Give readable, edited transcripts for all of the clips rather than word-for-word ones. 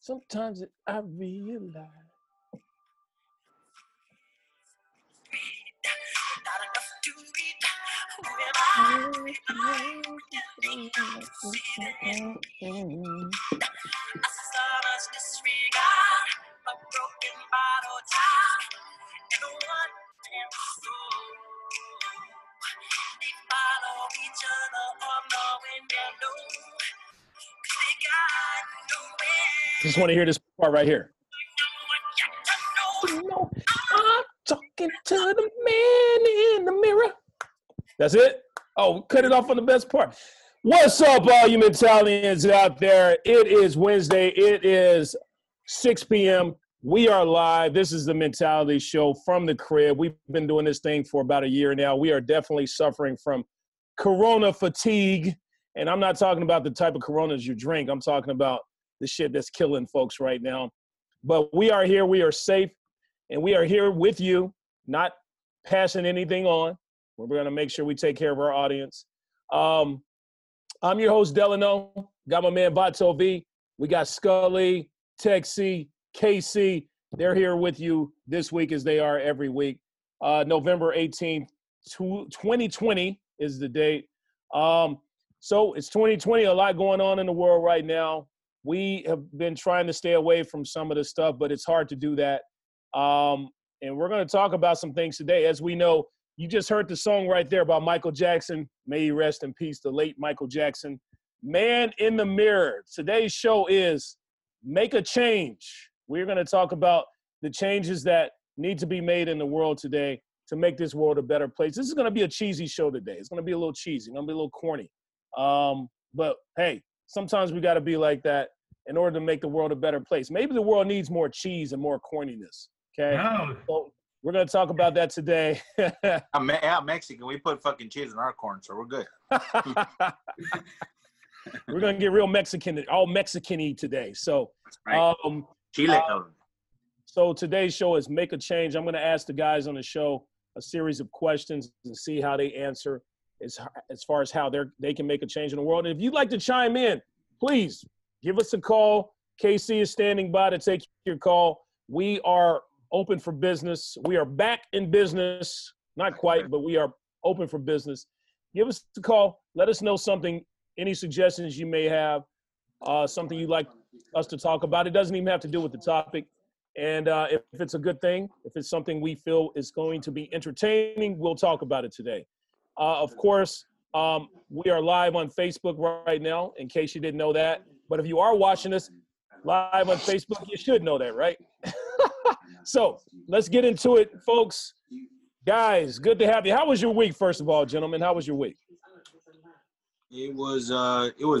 Sometimes I realize. Just want to hear this part right here. You know, I'm talking to the man in the mirror. That's it? Oh, cut it off on the best part. What's up, all you Mentalians out there? It is Wednesday. It is 6 p.m. We are live. This is the Mentality Show from the crib. We've been doing this thing for about a year now. We are definitely suffering from corona fatigue. And I'm not talking about the type of coronas you drink. I'm talking about the shit that's killing folks right now. But we are here, we are safe, and we are here with you, not passing anything on. We're gonna make sure we take care of our audience. I'm your host, Delano. Got my man, Vato V. We got Scully, Texie, KC. They're here with you this week as they are every week. November 18th, 2020 is the date. So it's 2020, a lot going on in the world right now. We have been trying to stay away from some of the stuff, but it's hard to do that. And we're going to talk about some things today. As we know, you just heard the song right there by Michael Jackson. May he rest in peace, the late Michael Jackson. Man in the Mirror. Today's show is Make a Change. We're going to talk about the changes that need to be made in the world today to make this world a better place. This is going to be a cheesy show today. It's going to be a little cheesy. It's going to be a little corny. But hey, sometimes we got to be like that in order to make the world a better place. Maybe the world needs more cheese and more corniness. Okay. No. So we're going to talk about that today. I'm Mexican. We put fucking cheese in our corn, so we're good. We're going to get real Mexican, all Mexican-y today. So, right. Chile. So today's show is Make a Change. I'm going to ask the guys on the show a series of questions and see how they answer as far as how they can make a change in the world. And if you'd like to chime in, please give us a call. KC is standing by to take your call. We are open for business. We are back in business. Not quite, but we are open for business. Give us a call. Let us know something, any suggestions you may have, something you'd like us to talk about. It doesn't even have to do with the topic. And if it's a good thing, if it's something we feel is going to be entertaining, we'll talk about it today. Of course, we are live on Facebook right now, in case you didn't know that. But if you are watching us live on Facebook, you should know that, right? So let's get into it, folks. Guys, good to have you. How was your week, first of all, gentlemen? How was your week? It was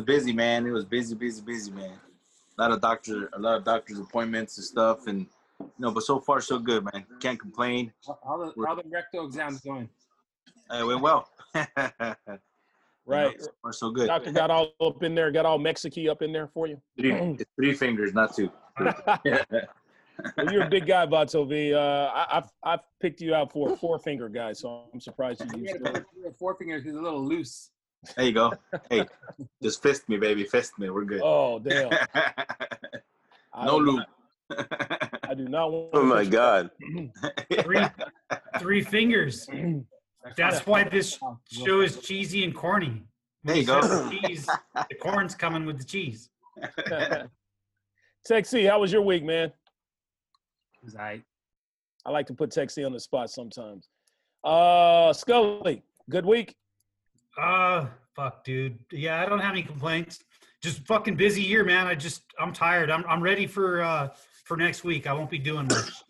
busy, man. It was busy, man. A lot of doctor's appointments and stuff, and but so far so good, man. Can't complain. How the rectal exams going? It went well. Right. We're so good. Doctor got all up in there, got all Mexican up in there for you. It's three fingers, not two. Well, you're a big guy, Vato V. I picked you out for a four-finger guy, so I'm surprised you used it. Four fingers is a little loose. There you go. Hey, just fist me, baby. Fist me. We're good. Oh, damn. No loop. I do not want to. Oh, my God. Three fingers. That's why this show is cheesy and corny. There you go. The corn's coming with the cheese. Texie, how was your week, man? It was all right. I like to put Texie on the spot sometimes. Scully, good week? Fuck, dude. Yeah, I don't have any complaints. Just fucking busy year, man. I'm tired. I'm ready for next week. I won't be doing much.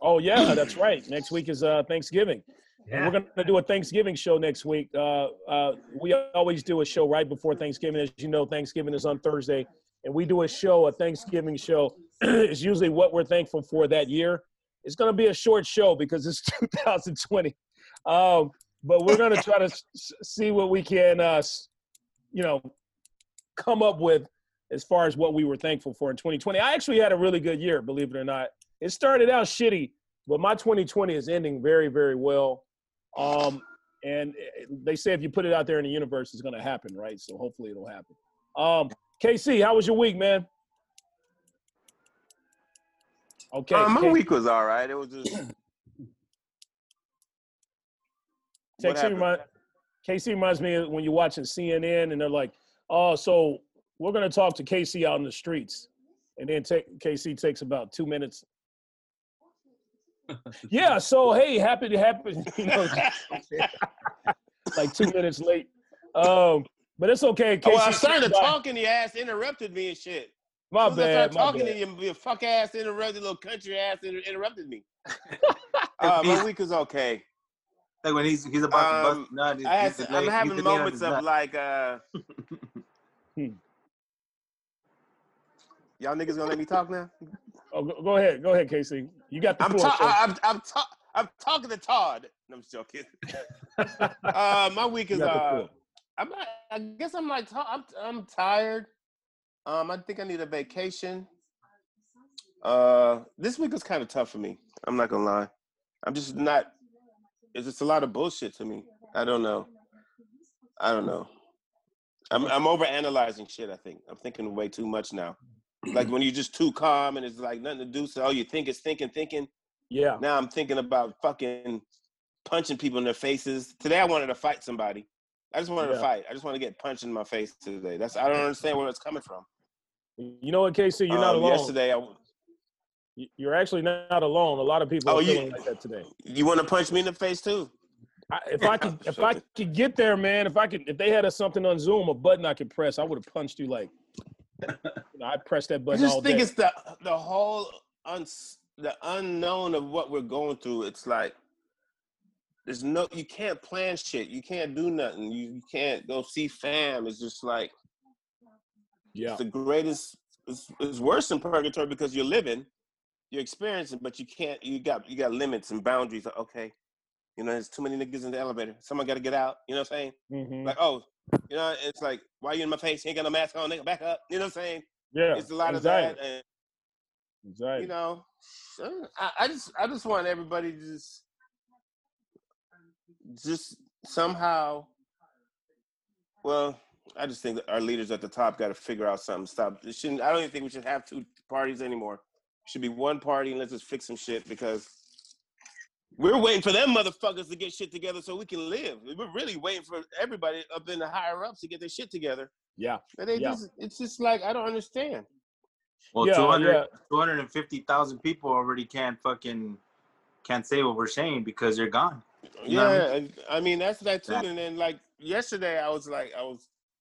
Oh, yeah, that's right. Next week is Thanksgiving. Yeah. We're going to do a Thanksgiving show next week. We always do a show right before Thanksgiving. As you know, Thanksgiving is on Thursday. And we do a Thanksgiving show. It's usually what we're thankful for that year. It's going to be a short show because it's 2020. But we're going to try to see what we can, come up with as far as what we were thankful for in 2020. I actually had a really good year, believe it or not. it started out shitty, but my 2020 is ending very, very well. And they say if you put it out there in the universe, it's going to happen, right? So hopefully it'll happen. KC, how was your week, man? Okay. My week was all right. It was just. KC reminds me of when you're watching CNN and they're like, oh, so we're going to talk to KC out in the streets. And then KC takes about 2 minutes. Yeah, so, hey, happy, you know, like 2 minutes late. But it's okay. KC, I started talking to your ass, interrupted me and shit. My bad. I started talking to you, your fuck ass, interrupted, little country ass, interrupted me. My week is okay. Like when he's about to bust nut, I'm having moments of like, y'all niggas gonna let me talk now? Oh, go ahead, KC. You got the floor. I'm talking to Todd. No, I'm just joking. My week is I'm tired. I think I need a vacation. This week was kind of tough for me. I'm not gonna lie. It's just a lot of bullshit to me. I don't know. I'm overanalyzing shit, I think. I'm thinking way too much now. Like when you're just too calm and it's like nothing to do, so all you think is thinking. Yeah. Now I'm thinking about fucking punching people in their faces. Today I wanted to fight somebody. I just wanted to fight. I just want to get punched in my face today. I don't understand where it's coming from. You know what, KC? You're not alone. Yesterday you're actually not alone. A lot of people are feeling like that today. You want to punch me in the face too? If I could get there, man. If they had something on Zoom, a button I could press, I would have punched you. Like, I pressed that button all day. I just think it's the whole the unknown of what we're going through. It's like there's you can't plan shit. You can't do nothing. You can't go see fam. It's just like it's the greatest. It's worse than purgatory because you're living. You're experiencing, but you can't. You got limits and boundaries. Like, okay, you know, there's too many niggas in the elevator. Someone got to get out. You know what I'm saying? Mm-hmm. Like, oh, you know, it's like, why are you in my face? You ain't got no mask on. Nigga, back up. You know what I'm saying? Yeah, it's a lot of that. And, you know, I just want everybody to just somehow. Well, I just think that our leaders at the top got to figure out something. Stop. I don't even think we should have two parties anymore. Should be one party and let's just fix some shit because we're waiting for them motherfuckers to get shit together so we can live. We're really waiting for everybody up in the higher ups to get their shit together. Yeah. But it's just like, I don't understand. Well, 250,000 people already can't say what we're saying because they're gone. I mean, that's that too. And then like yesterday I was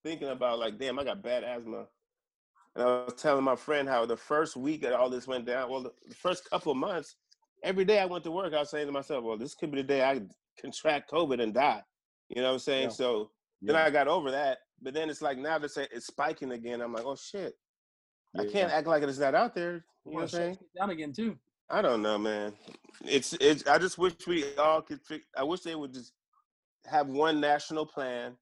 thinking about like, damn, I got bad asthma. And I was telling my friend how the first week that all this went down, well, the first couple of months, every day I went to work, I was saying to myself, well, this could be the day I contract COVID and die. You know what I'm saying? Yeah. So then I got over that. But then it's like now they say it's spiking again. I'm like, oh, shit. Yeah. I can't act like it's not out there. You know what I'm saying? Down again, too. I don't know, man. It's. I just wish we all could – I wish they would just have one national plan.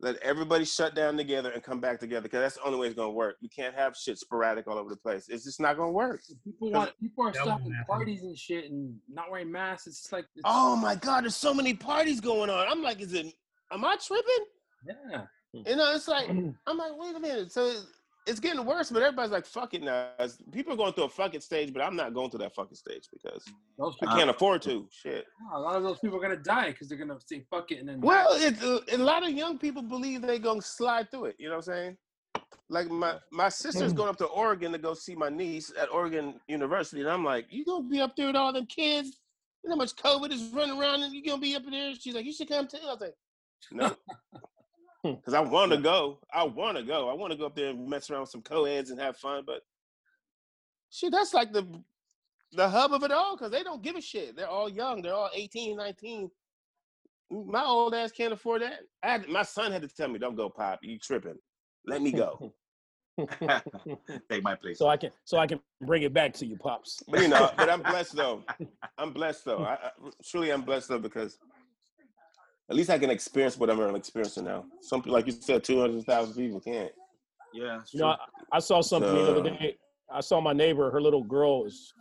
Let everybody shut down together and come back together because that's the only way it's gonna work. You can't have shit sporadic all over the place. It's just not gonna work. People are stopping parties and shit and not wearing masks. It's just like oh my god, there's so many parties going on. I'm like, am I tripping? Yeah. You know, it's like I'm like, wait a minute. So it's getting worse, but everybody's like, fuck it now. People are going through a fucking stage, but I'm not going through that fucking stage because I can't afford to. Shit. A lot of those people are gonna die because they're gonna say fuck it and then. Well, a lot of young people believe they gonna slide through it. You know what I'm saying? Like my sister's going up to Oregon to go see my niece at Oregon University, and I'm like, you gonna be up there with all them kids? You know how much COVID is running around, and you gonna be up in there? She's like, you should come too. I was like, no. Because I want to go. I want to go up there and mess around with some co-eds and have fun. But shit, that's like the hub of it all because they don't give a shit. They're all young. They're all 18, 19. My old ass can't afford that. My son had to tell me, don't go, Pop. You tripping. Let me go. Take my place. So I can bring it back to you, Pops. But, you know, but I'm blessed, though. Truly, I'm blessed, though, because at least I can experience what I'm experiencing now. Something like you said, 200,000 people can't. Yeah. You know, I saw something the other day. I saw my neighbor, her little girl is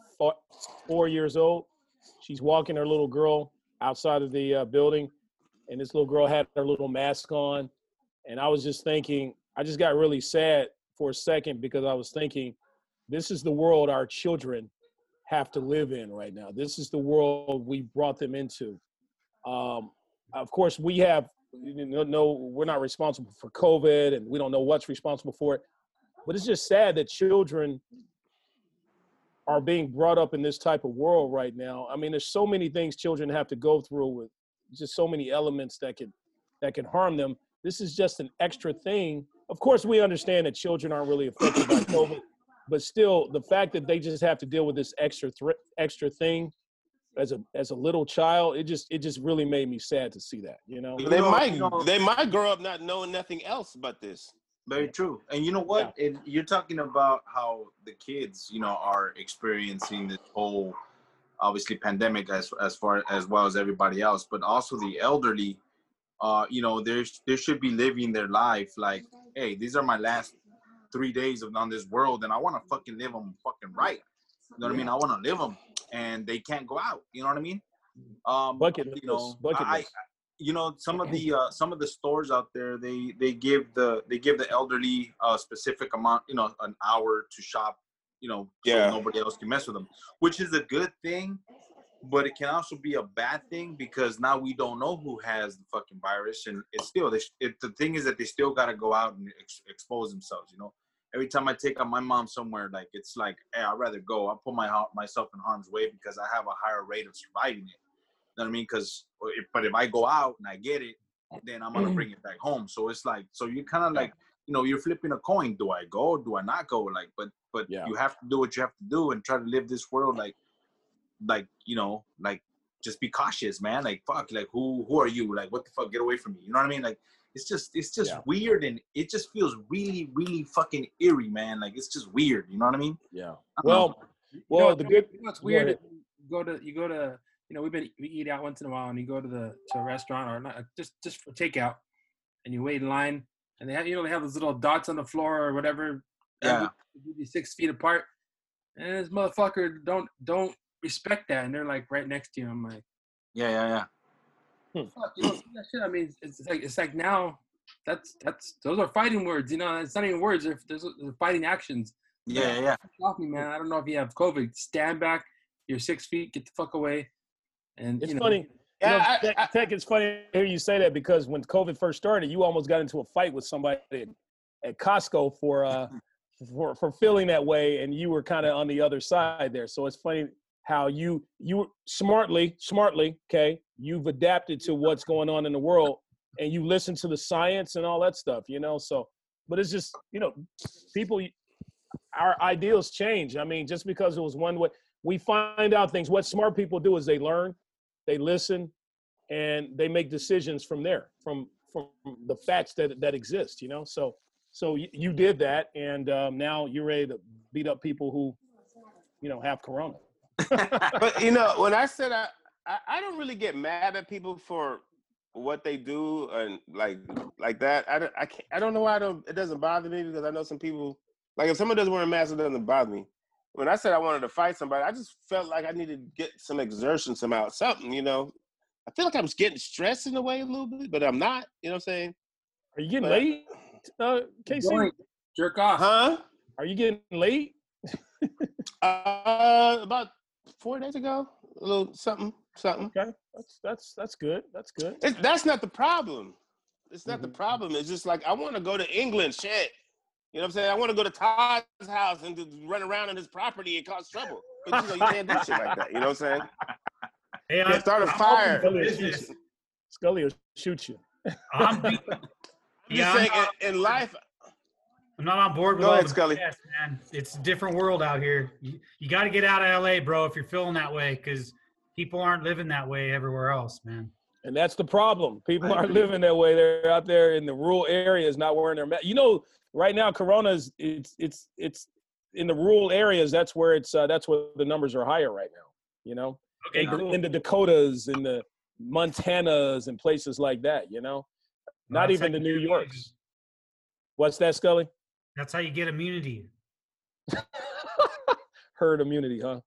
4 years old. She's walking her little girl outside of the building, and this little girl had her little mask on. And I was just thinking, I just got really sad for a second because I was thinking, this is the world our children have to live in right now. This is the world we brought them into. Of course, we have, we're not responsible for COVID, and we don't know what's responsible for it. But it's just sad that children are being brought up in this type of world right now. I mean, there's so many things children have to go through with just so many elements that can harm them. This is just an extra thing. Of course, we understand that children aren't really affected by COVID, but still the fact that they just have to deal with this extra thing as a little child, it just really made me sad to see that, you know? They might grow up not knowing nothing else but this. Very true. And you know what? Yeah. You're talking about how the kids, you know, are experiencing this whole, obviously, pandemic as well as everybody else, but also the elderly, you know, they should be living their life like, hey, these are my last 3 days on this world, and I want to fucking live them fucking right. You know what I mean? I want to live them, and they can't go out. You know what I mean? You know, some of the stores out there, they give the elderly a specific amount, you know, an hour to shop, you know, so nobody else can mess with them, which is a good thing, but it can also be a bad thing because now we don't know who has the fucking virus, and it's still the thing is that they still got to go out and expose themselves, you know. Every time I take out my mom somewhere, like, it's like, hey, I'd rather go. I put myself in harm's way because I have a higher rate of surviving it. You know what I mean? But if I go out and I get it, then I'm going to bring it back home. So it's like, so you're kind of like, you know, you're flipping a coin. Do I go? Do I not go? Like, but you have to do what you have to do and try to live this world. Like, you know, like, just be cautious, man. Like, fuck, like, who are you? Like, what the fuck? Get away from me. You know what I mean? Like, it's just weird. And it just feels really, really fucking eerie, man. Like, it's just weird. You know what I mean? Yeah. What's weird? You go to, you know, we eat out once in a while, and you go to a restaurant or not, just for takeout, and you wait in line, and they have those little dots on the floor or whatever, yeah, maybe 6 feet apart, and this motherfucker don't respect that, and they're like right next to you. I'm like, yeah. Fuck, you don't see that shit. I mean, it's like now, those are fighting words, you know. It's not even words; they're fighting actions. Yeah. Off me, man. I don't know if you have COVID. Stand back. You're 6 feet. Get the fuck away. And it's funny. Tech, it's funny to hear you say that because when COVID first started, you almost got into a fight with somebody at Costco for feeling that way, and you were kind of on the other side there. So it's funny how you smartly, okay, you've adapted to what's going on in the world, and you listen to the science and all that stuff, you know. So, but it's just, you know, people, our ideals change. I mean, just because it was one way, we find out things. What smart people do is they learn. They listen, and they make decisions from there, from the facts that exist, you know? So you did that, and now you're ready to beat up people who, you know, have corona. But, you know, when I said I don't really get mad at people for what they do and like that, I don't know why it doesn't bother me, because I know some people, like, if someone doesn't wear a mask, it doesn't bother me. When I said I wanted to fight somebody, I just felt like I needed to get some exertion somehow, something, you know. I feel like I was getting stressed in a way a little bit, but I'm not, you know what I'm saying? Are you getting late, Casey? Jerk off. Huh? Are you getting late? About 4 days ago, a little something. Okay, that's good, that's good. That's not the problem. It's not the problem. It's just like, I want to go to England, shit. You know what I'm saying? I want to go to Todd's house and just run around on his property and cause trouble. But you know, you can't do shit like that. You know what I'm saying? Hey, you can't start a fire. Scully will shoot you. I'm just saying, in life, I'm not on board with all this, man. It's a different world out here. You got to get out of LA, bro, if you're feeling that way, because people aren't living that way everywhere else, man. And that's the problem. People aren't living that way. They're out there in the rural areas not wearing their mask. You know, right now, corona is in the rural areas. That's where that's where the numbers are higher right now. You know, okay, cool. In the Dakotas, in the Montanas, and places like that. You know, not even the New Yorks. What's that, Scully? That's how you get immunity. herd immunity, huh?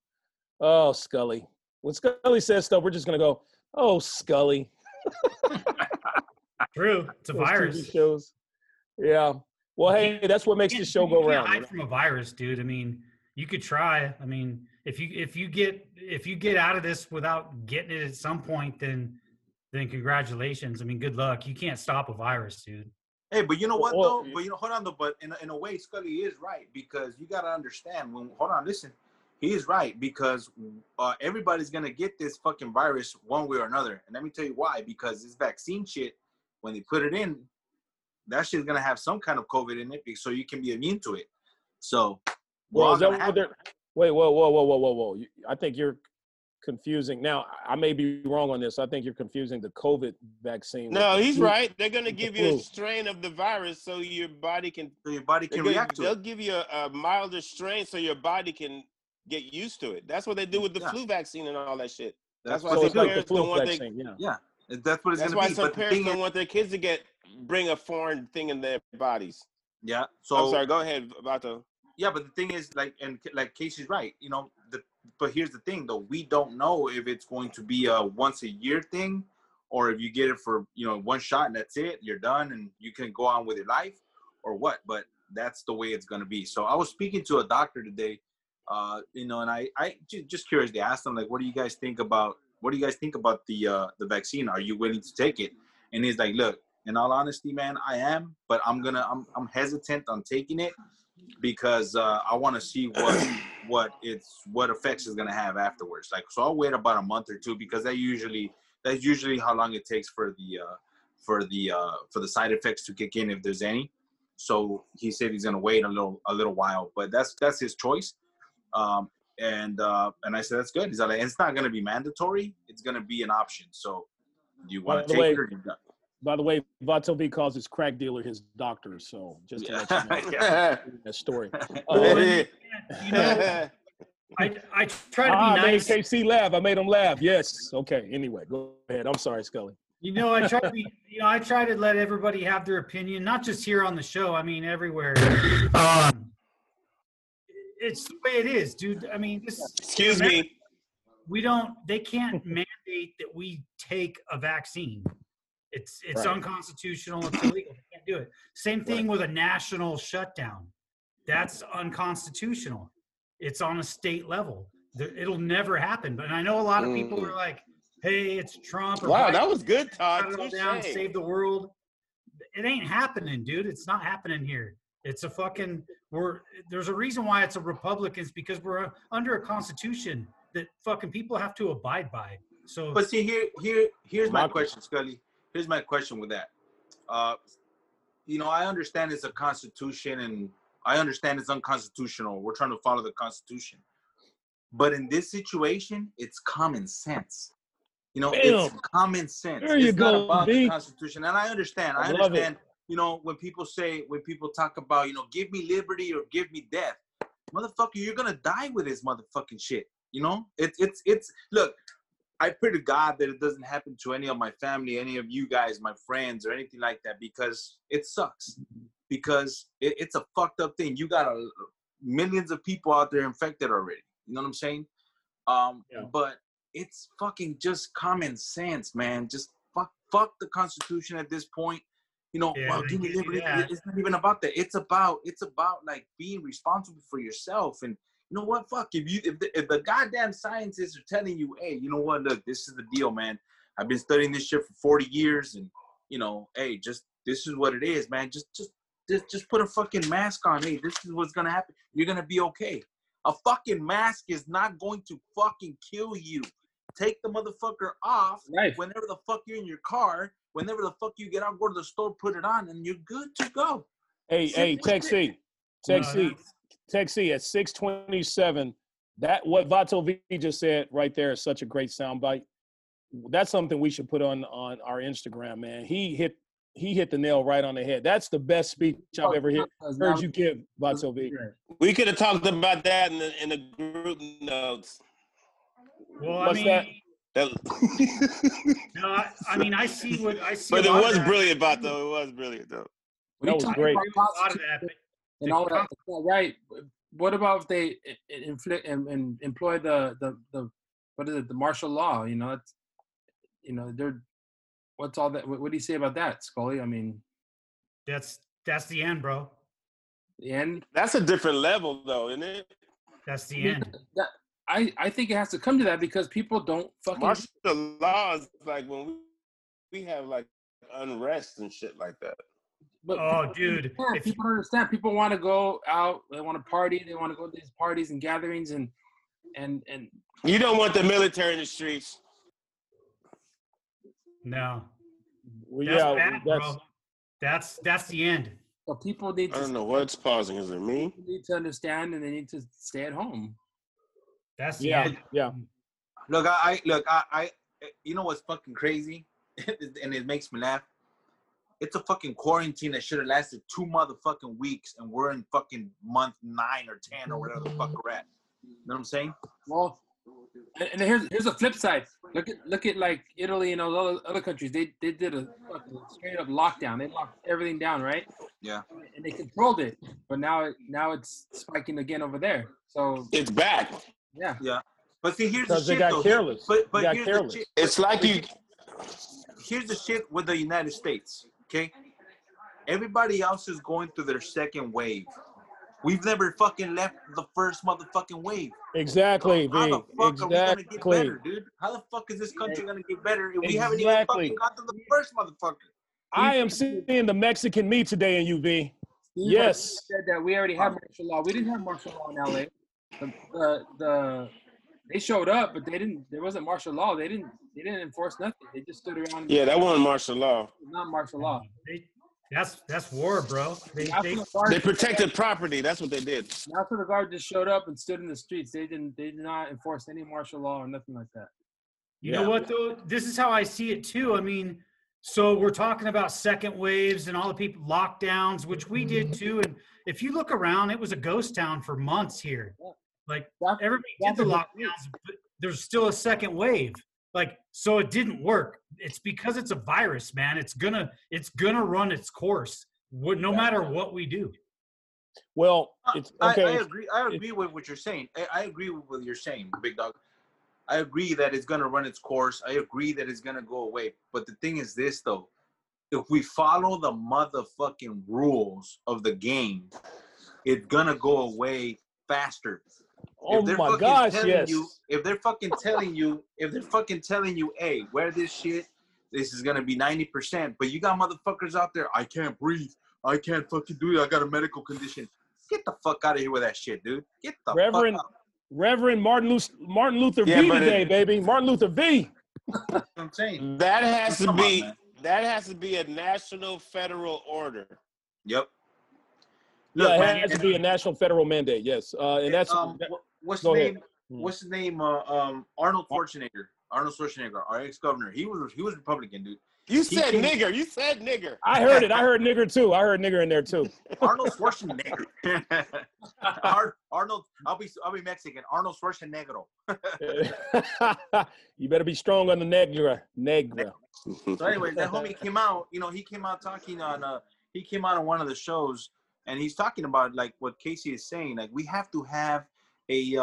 Oh, Scully. When Scully says stuff, we're just going to go, oh, Scully. True. It's a virus. TV shows. Yeah. Well, hey, that's what makes the show go round. You can't hide from a virus, dude. I mean, you could try. I mean, if you get out of this without getting it at some point, then congratulations. I mean, good luck. You can't stop a virus, dude. Hey, but you know what though? But you know, hold on though. But in a way, Scully is right, because you gotta understand. He is right, because everybody's gonna get this fucking virus one way or another. And let me tell you why. Because this vaccine shit, when they put it in, that shit's gonna have some kind of COVID in it, so you can be immune to it. So, whoa. I think you're confusing. Now, I may be wrong on this. I think you're confusing the COVID vaccine. No, he's right. They're gonna give you a strain of the virus so your body can react to it. They'll give you a milder strain so your body can get used to it. That's what they do with the flu vaccine and all that shit. That's why some parents don't want their kids to bring a foreign thing in their bodies. Yeah. So I'm sorry. Go ahead, Vato. Yeah, but the thing is, like Casey's right. You know, but here's the thing though: we don't know if it's going to be a once a year thing, or if you get it for one shot and that's it, you're done, and you can go on with your life, or what. But that's the way it's going to be. So I was speaking to a doctor today. And I just curious. They asked him, like, what do you guys think about the vaccine? Are you willing to take it? And he's like, look, in all honesty, man, I am, but I'm hesitant on taking it because I want to see what effects it's gonna have afterwards. Like, so I'll wait about a month or two, because that's usually how long it takes for the side effects to kick in, if there's any. So he said he's gonna wait a little while, but that's his choice. And I said, that's good. He's like, it's not going to be mandatory. It's going to be an option. So do you want to take it or do not? By the way, Vato B calls his crack dealer his doctor. So just to let you know that story. I try to be nice. I made KC laugh. I made him laugh. Yes. Okay. Anyway, go ahead. I'm sorry, Scully. I try to let everybody have their opinion, not just here on the show. I mean, everywhere. It's the way it is, dude. I mean, excuse me. They can't mandate that we take a vaccine. It's right. Unconstitutional. It's illegal. They can't do it. Same thing with a national shutdown. That's unconstitutional. It's on a state level. It'll never happen. But I know a lot of people are like, hey, it's Trump. Wow, that was good, Todd. Save the world. It ain't happening, dude. It's not happening here. It's a fucking, there's a reason why it's a republic, is because we're under a constitution that fucking people have to abide by. So, but see, here's my question, Scully. Here's my question with that. I understand it's a constitution, and I understand it's unconstitutional. We're trying to follow the constitution, but in this situation, it's common sense. It's common sense. There you go. It's not about the constitution, and I understand. I understand. When people talk about, give me liberty or give me death, motherfucker, you're going to die with this motherfucking shit. Look, I pray to God that it doesn't happen to any of my family, any of you guys, my friends, or anything like that, because it sucks, because it's a fucked up thing. You got millions of people out there infected already. You know what I'm saying? But it's fucking just common sense, man. Just fuck the Constitution at this point. It's not even about that. It's about like being responsible for yourself. And you know what? Fuck, if the goddamn scientists are telling you, hey, you know what? Look, this is the deal, man. I've been studying this shit for 40 years, and hey, just this is what it is, man. Just put a fucking mask on. Hey, this is what's gonna happen. You're gonna be okay. A fucking mask is not going to fucking kill you. Take the motherfucker off whenever the fuck you're in your car. Whenever the fuck you get out, go to the store, put it on, and you're good to go. Hey, Tech C, at 6:27, that what Vato V just said right there is such a great soundbite. That's something we should put on our Instagram, man. He hit the nail right on the head. That's the best speech I've ever heard you give, Vato V. We could have talked about that in the group notes. Well, What's that? No, I see what I see. But it was brilliant though. That was great. And all that, right? what about if they inflict and employ the what is it, the martial law? You know, it's, you know, they're, what's all that? What do you say about that, Scully? I mean, that's the end, bro. The end. That's a different level, though, isn't it? That's the end. That, I think it has to come to that because people don't fucking. Martial law is like when we have like unrest and shit like that. But oh, dude! People don't understand. People want to go out. They want to party. They want to go to these parties and gatherings and. You don't want the military in the streets. No. Well, that's bad, bro. That's the end. So people need to. I don't know what's pausing. Is it me? They need to understand, and they need to stay at home. That's the end. Yeah. Look, I you know what's fucking crazy, and it makes me laugh. It's a fucking quarantine that should have lasted 2 motherfucking weeks, and we're in fucking month 9 or 10 or whatever the fuck we're at. You know what I'm saying? Well, and here's the flip side. Look at like Italy and other countries. They did a fucking straight up lockdown. They locked everything down, right? Yeah. And they controlled it, but now it's spiking again over there. So it's back. Yeah. Yeah. But see, here's the shit. They got careless. But they got careless. It's like you. Here's the shit with the United States. Okay, everybody else is going through their second wave. We've never fucking left the first motherfucking wave. Exactly. So how the fuck are we gonna get better, dude? How the fuck is this country gonna get better if we haven't even fucking got to the first motherfucker? I am seeing the Mexican me today in UV. Yes. Said that we already have martial law. We didn't have martial law in LA. They showed up, but they didn't. There wasn't martial law. They didn't enforce nothing. They just stood around. Yeah, that wasn't martial law. Not martial law. That's war, bro. They protected property. That's what they did. National Guard just showed up and stood in the streets. They did not enforce any martial law or nothing like that. You know what though? This is how I see it too. I mean, so we're talking about second waves and all the people lockdowns, which we did too. And if you look around, it was a ghost town for months here. Yeah. Like, everybody did the lockdowns, but there's still a second wave. Like, so it didn't work. It's because it's a virus, man. It's gonna run its course, no matter what we do. Well, it's okay. I agree with what you're saying. I agree with what you're saying, Big Dog. I agree that it's gonna run its course. I agree that it's gonna go away. But the thing is this, though. If we follow the motherfucking rules of the game, it's gonna go away faster. Oh my gosh, yes. If they're fucking telling you, hey, wear this shit, this is going to be 90%, but you got motherfuckers out there, I can't breathe, I can't fucking do it, I got a medical condition. Get the fuck out of here with that shit, dude. Get the fuck out. Reverend Martin Luther V today, baby. Martin Luther V. That's what I'm saying. That has to be a national federal order. Yep. Yeah, it has to be a national federal mandate, yes. And that's what's his name? Arnold Schwarzenegger. Arnold Schwarzenegger, our ex-governor. He was Republican, dude. You said nigger. I heard it. I heard nigger too. I heard nigger in there too. Arnold Schwarzenegger. Arnold. I'll be Mexican. Arnold Schwarzenegger. You better be strong on the negra. So anyway, that homie came out. You know, he came out talking on. He came out on one of the shows. And he's talking about like what Casey is saying, like we have to have a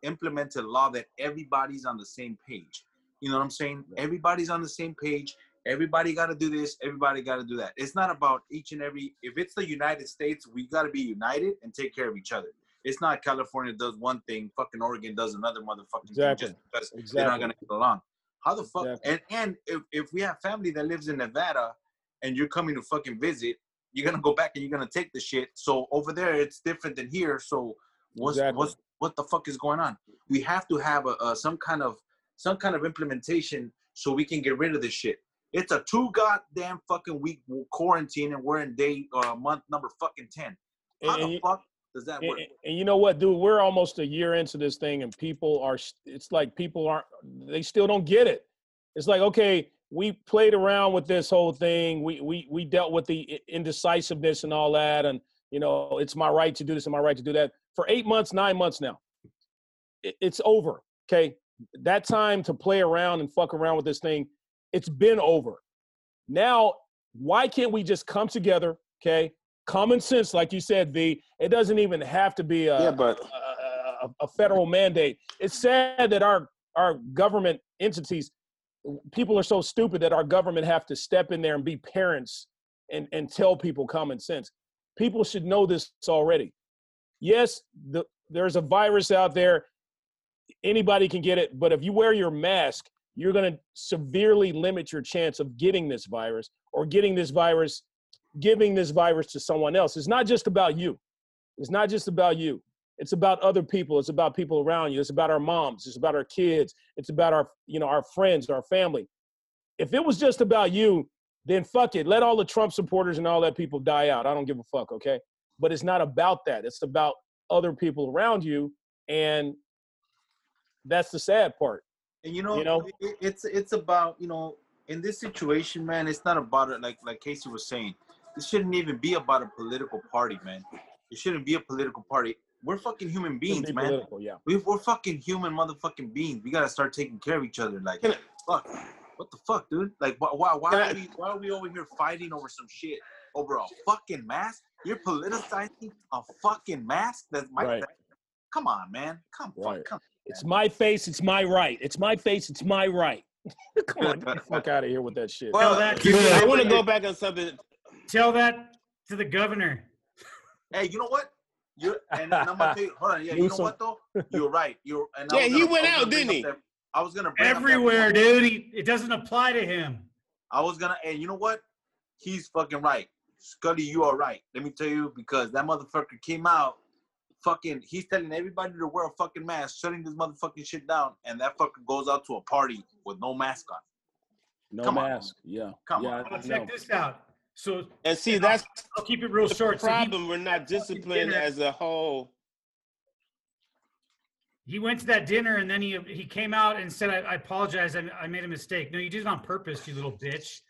implemented law that everybody's on the same page. You know what I'm saying? Yeah. Everybody's on the same page. Everybody got to do this. Everybody got to do that. It's not about each and every. If it's the United States, we got to be united and take care of each other. It's not California does one thing, fucking Oregon does another motherfucking thing just because they're not gonna get along. How the fuck? Exactly. And if we have family that lives in Nevada, and you're coming to fucking visit. You're gonna go back and you're gonna take the shit. So over there, it's different than here. So what the fuck is going on? We have to have some kind of implementation so we can get rid of this shit. It's a 2 goddamn fucking week quarantine, and we're in day month number fucking 10. How the fuck does that work? And you know what, dude? We're almost a year into this thing, and they still don't get it. It's like, okay. We played around with this whole thing. We dealt with the indecisiveness and all that. And, you know, it's my right to do this and my right to do that. For 8 months, 9 months now, it's over, okay? That time to play around and fuck around with this thing, it's been over. Now, why can't we just come together, okay, common sense, like you said, V, it doesn't even have to be a federal mandate. It's sad that our government entities, people are so stupid that our government have to step in there and be parents and tell people common sense. People should know this already. Yes, there's a virus out there. Anybody can get it. But if you wear your mask, you're going to severely limit your chance of getting this virus or giving this virus to someone else. It's not just about you. It's not just about you. It's about other people. It's about people around you. It's about our moms. It's about our kids. It's about our, you know, our friends, our family. If it was just about you, then fuck it. Let all the Trump supporters and all that people die out. I don't give a fuck, okay? But it's not about that. It's about other people around you, and that's the sad part. And you know? It's about, you know, in this situation, man, it's not about it. Like Casey was saying, this shouldn't even be about a political party, man. It shouldn't be a political party. We're fucking human beings, man. Yeah. We're fucking human motherfucking beings. We got to start taking care of each other. Like, fuck. What the fuck, dude? Like, why are we over here fighting over some shit? Over a fucking mask? You're politicizing a fucking mask? That's my right. Come on, man. Come on. It's my face. It's my right. It's my face. It's my right. Come on. Get the fuck out of here with that shit. Well, I want to go back on something. Tell that to the governor. Hey, you know what? And I'm gonna tell you, hold on, yeah, you know what though? You're right. He went out, didn't he? I was gonna bring everywhere, dude. It doesn't apply to him. And you know what? He's fucking right. Scully, you are right. Let me tell you, because that motherfucker came out, he's telling everybody to wear a fucking mask, shutting this motherfucking shit down, and that fucker goes out to a party with no mask on. Come on. Well, check this out. So I'll keep it real short. The problem, we're not disciplined as a whole. He went to that dinner and then he came out and said, I apologize, I made a mistake. No, you did it on purpose, you little bitch.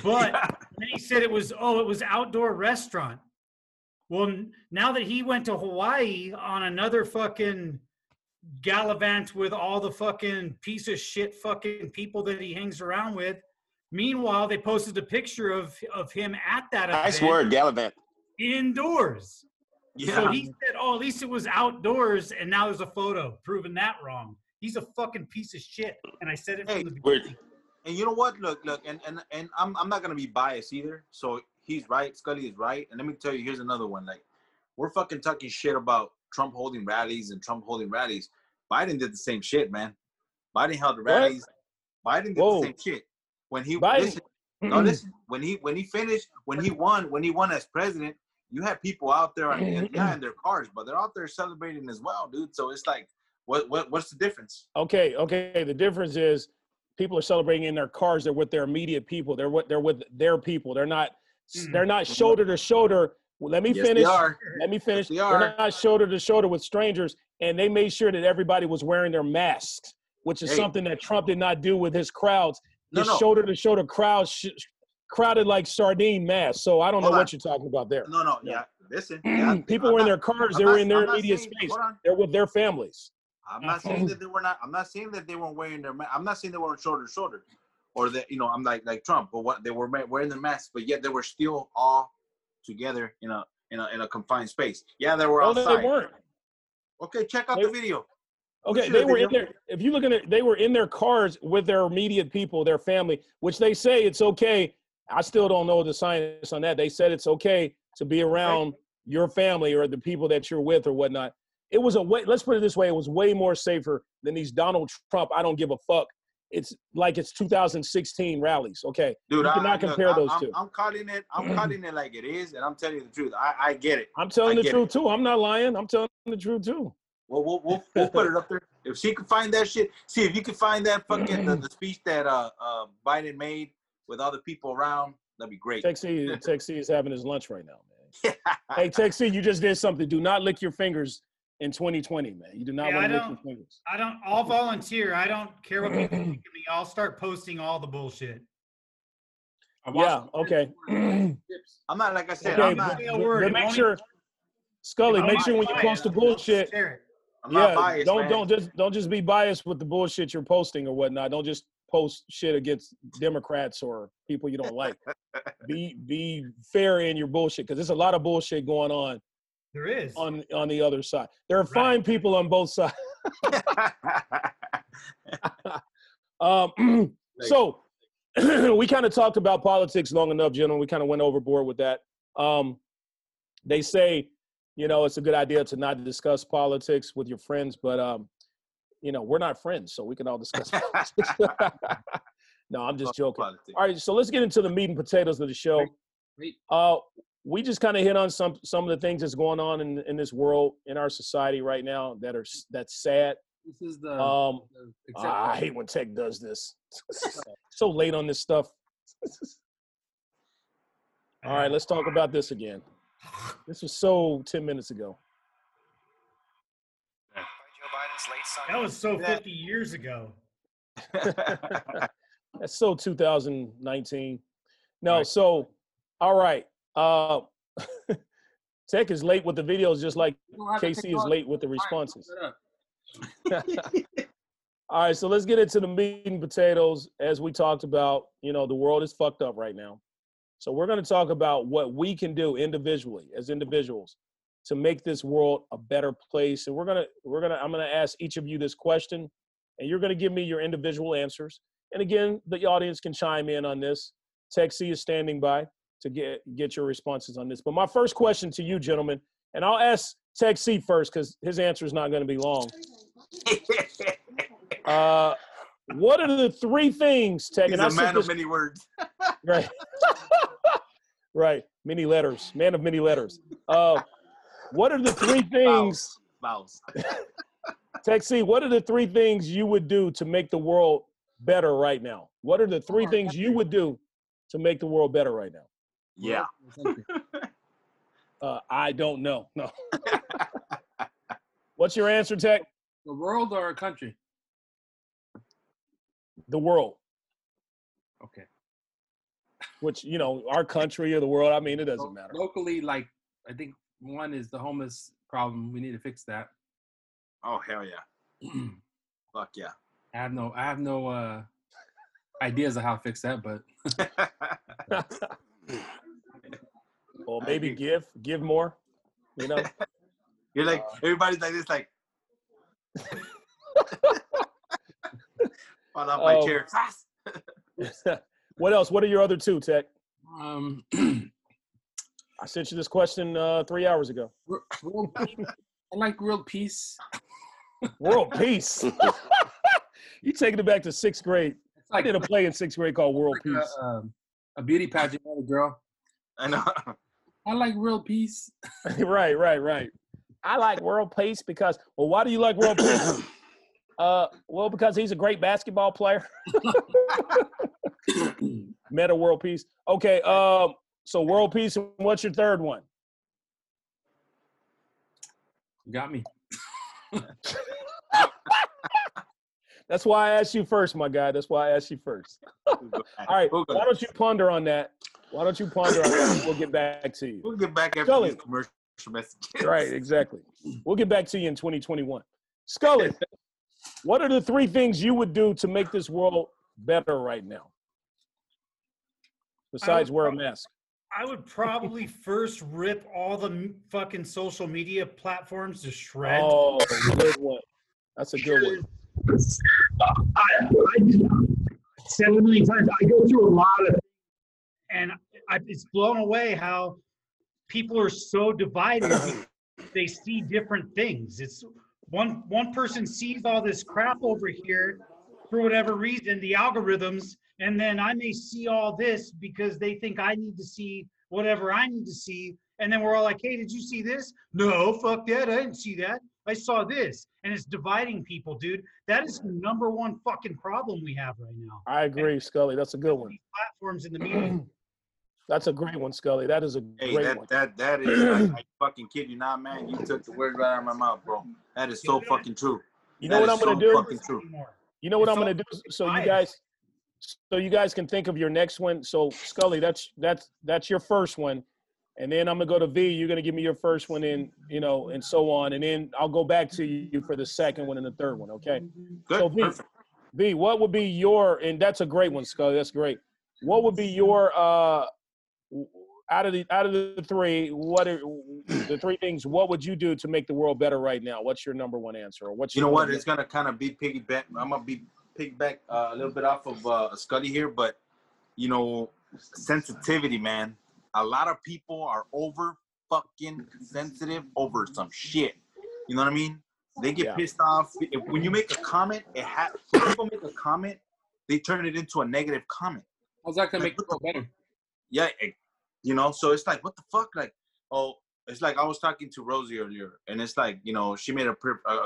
But then he said it was outdoor restaurant. Well, now that he went to Hawaii on another fucking gallivant with all the fucking piece of shit fucking people that he hangs around with. Meanwhile, they posted a picture of him at that event. I swear, gallivant. Indoors. Yeah. So he said, oh, at least it was outdoors, and now there's a photo proving that wrong. He's a fucking piece of shit, and I said it from the beginning. And you know what? Look, and I'm not going to be biased either, so he's right. Scully is right. And let me tell you, here's another one. Like, we're fucking talking shit about Trump holding rallies and Trump holding rallies. Biden did the same shit, man. Biden held the rallies. What? Biden did the same shit. When he won as president, you had people out there behind their cars, but they're out there celebrating as well, dude. So it's like, what's the difference? Okay. The difference is people are celebrating in their cars. They're with their immediate people. They're with their people. They're not shoulder to shoulder. Let me finish. They're not shoulder to shoulder with strangers, and they made sure that everybody was wearing their masks, which is something that Trump did not do with his crowds. Shoulder to shoulder crowd crowded like sardine mass. So I don't know what you're talking about there. No. Listen. People were in their cars. They were in their immediate space. They're with their families. I'm not saying that they weren't wearing their mask. I'm not saying they weren't shoulder to shoulder, or that, you know, I'm like Trump. But what they were wearing their masks, but yet they were still all together in a confined space. Yeah, they were outside. No, they weren't. Okay, check out the video. Okay, they were in there. If you look at it, they were in their cars with their immediate people, their family, which they say it's okay. I still don't know the science on that. They said it's okay to be around your family or the people that you're with or whatnot. It was let's put it this way, it was way more safer than these Donald Trump, I don't give a fuck. It's like it's 2016 rallies, okay? Dude, you cannot compare those two. I'm calling it like it is, and I'm telling you the truth. I get it. I'm telling the truth too. I'm not lying. I'm telling the truth too. Well, we'll put it up there. If she can find that shit, see if you can find that fucking the speech that Biden made with all the people around. That'd be great. Tech C is having his lunch right now, man. Yeah. Hey, Tech C, you just did something. Do not lick your fingers in 2020, man. You do not want to lick your fingers. I'll volunteer. I don't care what people think of me. I'll start posting all the bullshit. I'm not, like I said. Okay, I'm not. Make sure, Scully. Make sure when you post the bullshit. I'm not biased, don't just be biased with the bullshit you're posting or whatnot. Don't just post shit against Democrats or people you don't like. Be fair in your bullshit, because there's a lot of bullshit going on. There is. On the other side. There are fine people on both sides. So we kind of talked about politics long enough, gentlemen. We kind of went overboard with that. They say, you know, it's a good idea to not discuss politics with your friends, but, you know, we're not friends, so we can all discuss politics. No, I'm just joking. Politics. All right, so let's get into the meat and potatoes of the show. We just kind of hit on some of the things that's going on in this world, in our society right now, that's sad. This is the I hate when tech does this. So late on this stuff. All right, let's talk about this again. This was so 10 minutes ago. That was so 50 years ago. That's so 2019. No, so, all right. Tech is late with the videos, just like KC is late with the responses. All right, so let's get into the meat and potatoes. As we talked about, you know, the world is fucked up right now. So we're going to talk about what we can do individually as individuals to make this world a better place. And I'm going to ask each of you this question, and you're going to give me your individual answers. And again, the audience can chime in on this. Tech C is standing by to get your responses on this. But my first question to you, gentlemen, and I'll ask Tech C first because his answer is not going to be long. What are the three things, Tech? He's a man of many words. Right. Right. Many letters. Man of many letters. What are the three things? Tech C, what are the three things you would do to make the world better right now? What are the three things you would do to make the world better right now? Yeah. I don't know. No. What's your answer, Tech? The world or a country? The world. Okay. Which, you know, our country or the world, I mean, it doesn't matter. Locally, like, I think one is the homeless problem. We need to fix that. Oh, hell yeah. Fuck yeah. I have no ideas of how to fix that, but. Well, maybe give more, you know? You're like, everybody's like this, like. Fall off my chair. What else? What are your other two, Tech? I sent you this question 3 hours ago. I like world peace. World peace? You taking it back to sixth grade. Like, I did a play in sixth grade called World Peace. A beauty pageant, girl. I know. I like world peace. Right. I like world peace because, well, why do you like world peace? Well, because he's a great basketball player. Meta world peace. Okay, so world peace, and what's your third one? Got me. That's why I asked you first, my guy. That's why I asked you first. All right, why don't you ponder on that? Why don't you ponder on that? We'll get back to you. We'll get back after Scully. These commercial messages. Right, exactly. We'll get back to you in 2021. Scully, what are the three things you would do to make this world better right now? Besides wear a mask. I would probably first rip all the fucking social media platforms to shreds. Oh, good one. That's a good one. I said it many times. I go through a lot of, and it's blown away how people are so divided. They see different things. It's one person sees all this crap over here for whatever reason, the algorithms, and then I may see all this because they think I need to see whatever I need to see, and then we're all like, hey, did you see this? No, fuck that, I didn't see that. I saw this, and it's dividing people, dude. That is the number one fucking problem we have right now. I agree, Scully. That's a good one. Platforms in the media. That's a great one, Scully. That is a great one. That is, I fucking kid you not, man. You took the word right out of my mouth, bro. That is so fucking true. You know what I'm going to do? Fucking true. You know what I'm going to do? So you guys can think of your next one. So, Scully, that's your first one. And then I'm going to go to V. You're going to give me your first one, and, you know, and so on. And then I'll go back to you for the second one and the third one, okay? Good. So, V, B, what would be your, and that's a great one, Scully, that's great. What would be your, out of the three, what are the three things, what would you do to make the world better right now? What's your number one answer? Or what's your It's going to kind of be piggyback. I'm going to be piggyback a little bit off of Scully here, but, you know, sensitivity, man. A lot of people are over fucking sensitive over some shit. You know what I mean? They get pissed off. When you make a comment, people make a comment, they turn it into a negative comment. How's that going to make people better? Yeah, you know, so it's like, what the fuck? Like, oh, it's like I was talking to Rosie earlier, and it's like, you know, she made a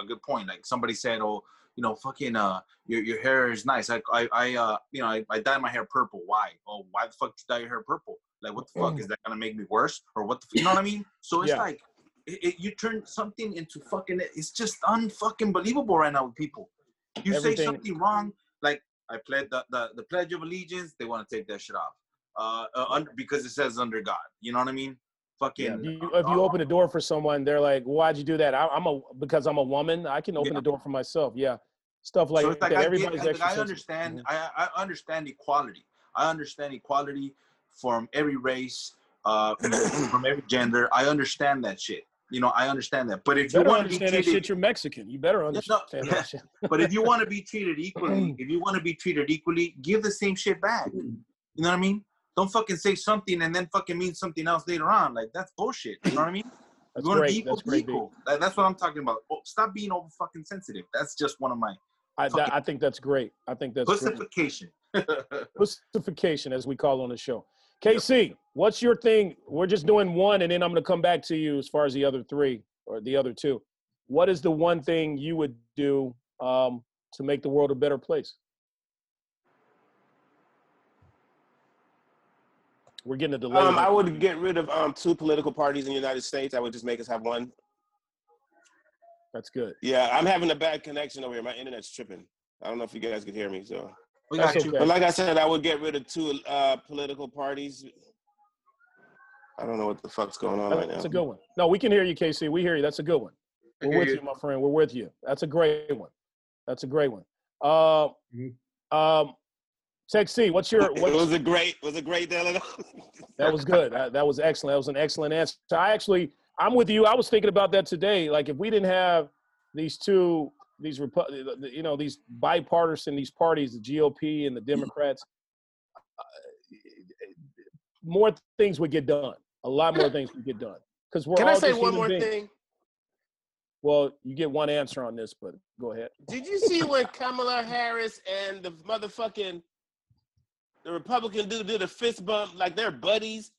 good point. Like somebody said, oh, you know, fucking your hair is nice. I dye my hair purple. Why? Oh, why the fuck did you dye your hair purple? Like, what the fuck? Is that going to make me worse? Or what the fuck? You know what I mean? So it's like, you turn something into fucking, it's just unfucking believable right now with people. You say something wrong, like I pledged the Pledge of Allegiance, they want to take that shit off. Because it says under God. You know what I mean? Fucking. Yeah. If you open the door for someone, they're like, why'd you do that? Because I'm a woman, I can open the door for myself. Yeah. Stuff like, so it's like that. I understand. I understand equality. I understand equality from every race, from every gender. I understand that shit. You know, I understand that. But if you want to be treated, that shit, you're Mexican. You better understand that shit. But if you want to be treated equally, give the same shit back. You know what I mean? Don't fucking say something and then fucking mean something else later on. Like, that's bullshit. You know what I mean? That's great. That's great. That's what I'm talking about. Stop being over fucking sensitive. That's just one of my. I think that's great. I think that's pussification. Pussification, as we call on the show. KC, what's your thing? We're just doing one, and then I'm going to come back to you as far as the other three or the other two. What is the one thing you would do to make the world a better place? We're getting a delay. I would get rid of 2 political parties in the United States. I would just make us have one. That's good. Yeah, I'm having a bad connection over here. My internet's tripping. I don't know if you guys can hear me, so. We got you. But like I said, I would get rid of 2 political parties. I don't know what the fuck's going on right now. That's a good one. No, we can hear you, KC. We hear you. That's a good one. We're with you, my friend. We're with you. That's a great one. That's a great one. Tech C, it was a great deal. That was good. That was excellent. That was an excellent answer. I'm with you. I was thinking about that today. Like, if we didn't have these bipartisan, these parties, the GOP and the Democrats, more things would get done. A lot more things would get done. Because we're. Can all I say one more thing? Well, you get one answer on this, but go ahead. Did you see when Kamala Harris and the motherfucking Republican dude did a fist bump like they're buddies?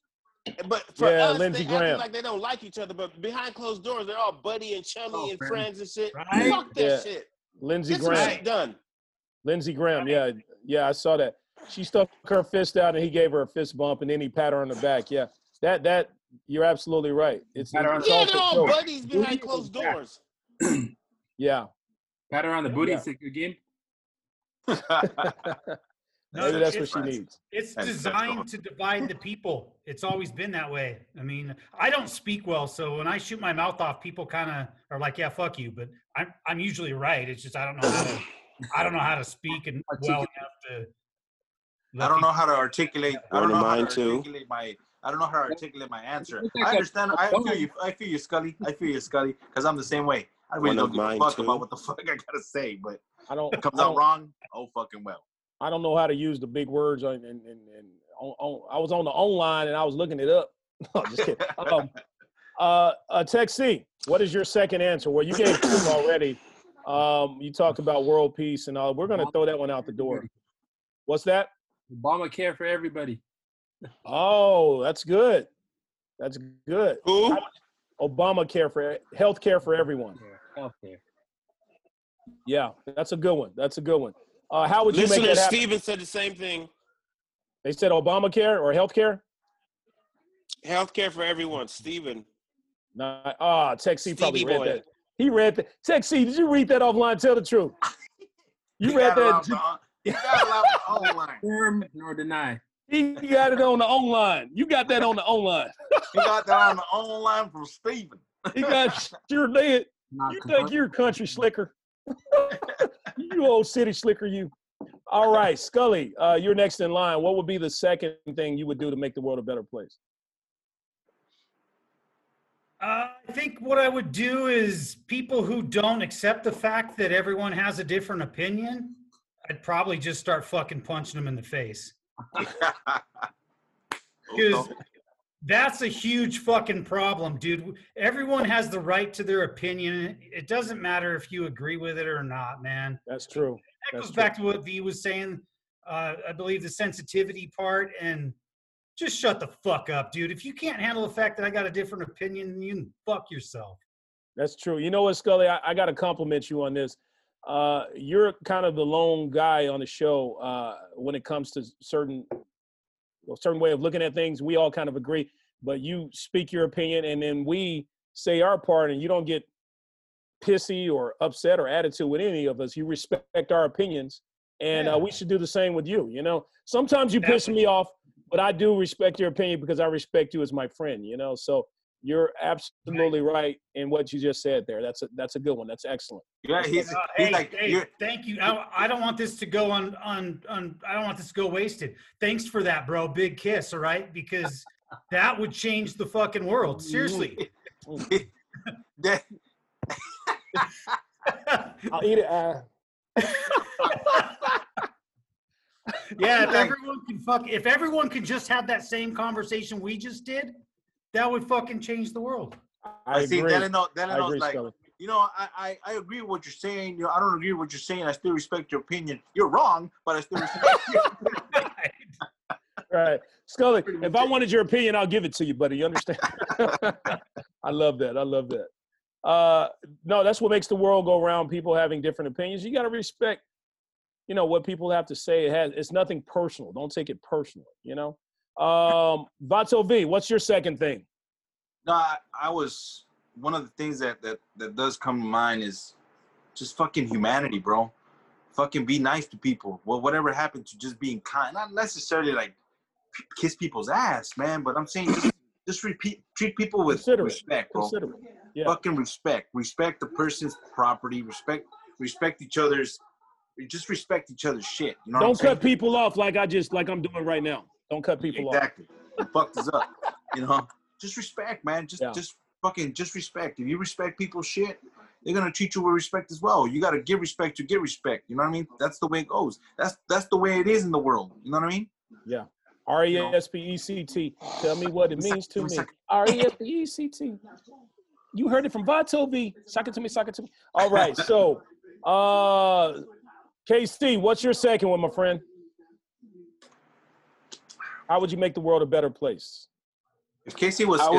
But for us, Lindsey Graham. Acting like they don't like each other, but behind closed doors, they're all buddy and chummy and friends and shit. Right? Fuck that shit. Lindsey Graham. Shit done. Lindsey Graham, yeah, I saw that. She stuck her fist out and he gave her a fist bump and then he pat her on the back. Yeah, that you're absolutely right. They're all buddies behind closed doors. Yeah. Pat her on the booty again. No, maybe that's what she needs. It's designed to divide the people. It's always been that way. I mean, I don't speak well, so when I shoot my mouth off, people kind of are like, "Yeah, fuck you," but I'm usually right. It's just I don't know how to speak and well enough to. I don't know how to articulate. I don't know how to articulate my. I don't know how to articulate my answer. I understand. I feel you, Scully. I feel you, Scully, because I'm the same way. I really don't give a fuck about what the fuck I gotta say, but it comes out wrong. Oh, fucking well. I don't know how to use the big words, and I was on the online and I was looking it up. No, just kidding. Tech C, what is your second answer? Well, you gave 2 already. You talked about world peace and all. We're going to throw that one out the door. What's that? Obamacare for everybody. Oh, that's good. That's good. Who? Obamacare for healthcare for everyone. Healthcare. Yeah, that's a good one. That's a good one. How would you make that happen? Steven said the same thing. They said Obamacare or healthcare? Healthcare for everyone, Steven. Tech C probably read that. He read that. Tech C, did you read that offline? Tell the truth. You read that. You got it on the online. Confirm nor deny. He got it on the online. You got that on the online. He got that on the online from Steven. He got sure did. You think you're country slicker. You old city slicker, you. All right, Scully, you're next in line. What would be the second thing you would do to make the world a better place? I think what I would do is people who don't accept the fact that everyone has a different opinion, I'd probably just start fucking punching them in the face. Because that's a huge fucking problem, dude. Everyone has the right to their opinion. It doesn't matter if you agree with it or not, man. That's true. That goes back to what V was saying. I believe the sensitivity part, and just shut the fuck up, dude. If you can't handle the fact that I got a different opinion, you can fuck yourself. That's true. You know what, Scully? I got to compliment you on this. You're kind of the lone guy on the show when it comes to certain way of looking at things. We all kind of agree, but you speak your opinion, and then we say our part, and you don't get pissy or upset or attitude with any of us. You respect our opinions, and we should do the same with you. You know, sometimes you piss me off, but I do respect your opinion because I respect you as my friend, you know? So you're absolutely right in what you just said there. That's a good one. That's excellent. Yeah, hey, thank you. I don't want this to go on, I don't want this to go wasted. Thanks for that, bro. Big kiss. All right. Because that would change the fucking world. Seriously. I'll eat it. Yeah, if everyone can if everyone can just have that same conversation we just did, that would fucking change the world. I see. Delano's like, Scully, you know, I agree with what you're saying. You know, I don't agree with what you're saying. I still respect your opinion. You're wrong, but I still respect your opinion. Right. Scully, if I wanted your opinion, I'll give it to you, buddy. You understand? I love that. I love that. No, that's what makes the world go round, people having different opinions. You got to respect, you know, what people have to say. It's nothing personal. Don't take it personally, you know? Vato V, what's your second thing? No, I was, one of the things that does come to mind is just fucking humanity, bro. Fucking be nice to people. Well, whatever happened to just being kind, not necessarily like kiss people's ass, man, but I'm saying just treat people with respect, bro. Yeah. Fucking respect. Respect the person's property. Respect each other's. Just respect each other's shit. You know what I'm saying? Don't cut people off like I'm doing right now. Don't cut people off. Exactly. You fucked us up. You know? Just respect, man. Just respect. If you respect people's shit, they're gonna treat you with respect as well. You gotta give respect to get respect. You know what I mean? That's the way it goes. That's the way it is in the world. You know what I mean? Yeah. R-E-S-P-E-C-T. Tell me what it means to me. R-E-S-P-E-C-T. You heard it from Vato V. Sock it to me, sock it to me. All right, so KC, what's your second one, my friend? How would you make the world a better place? If KC was, I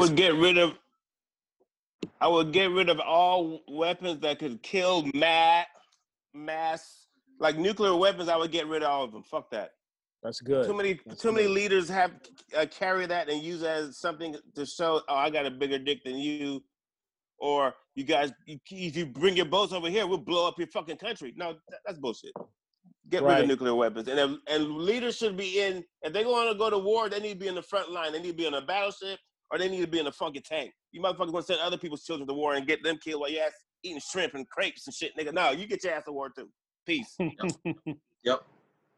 would get rid of all weapons that could kill mass, like nuclear weapons. I would get rid of all of them. Fuck that. That's good. Too many leaders have carry that and use that as something to show, oh, I got a bigger dick than you, or you guys, if you bring your boats over here, we'll blow up your fucking country. No, that's bullshit. Get rid of nuclear weapons. And leaders should be in, if they want to go to war, they need to be in the front line. They need to be on a battleship, or they need to be in a fucking tank. You motherfuckers want to send other people's children to war and get them killed while your ass eating shrimp and crepes and shit, nigga. No, you get your ass to war too. Peace. Yep.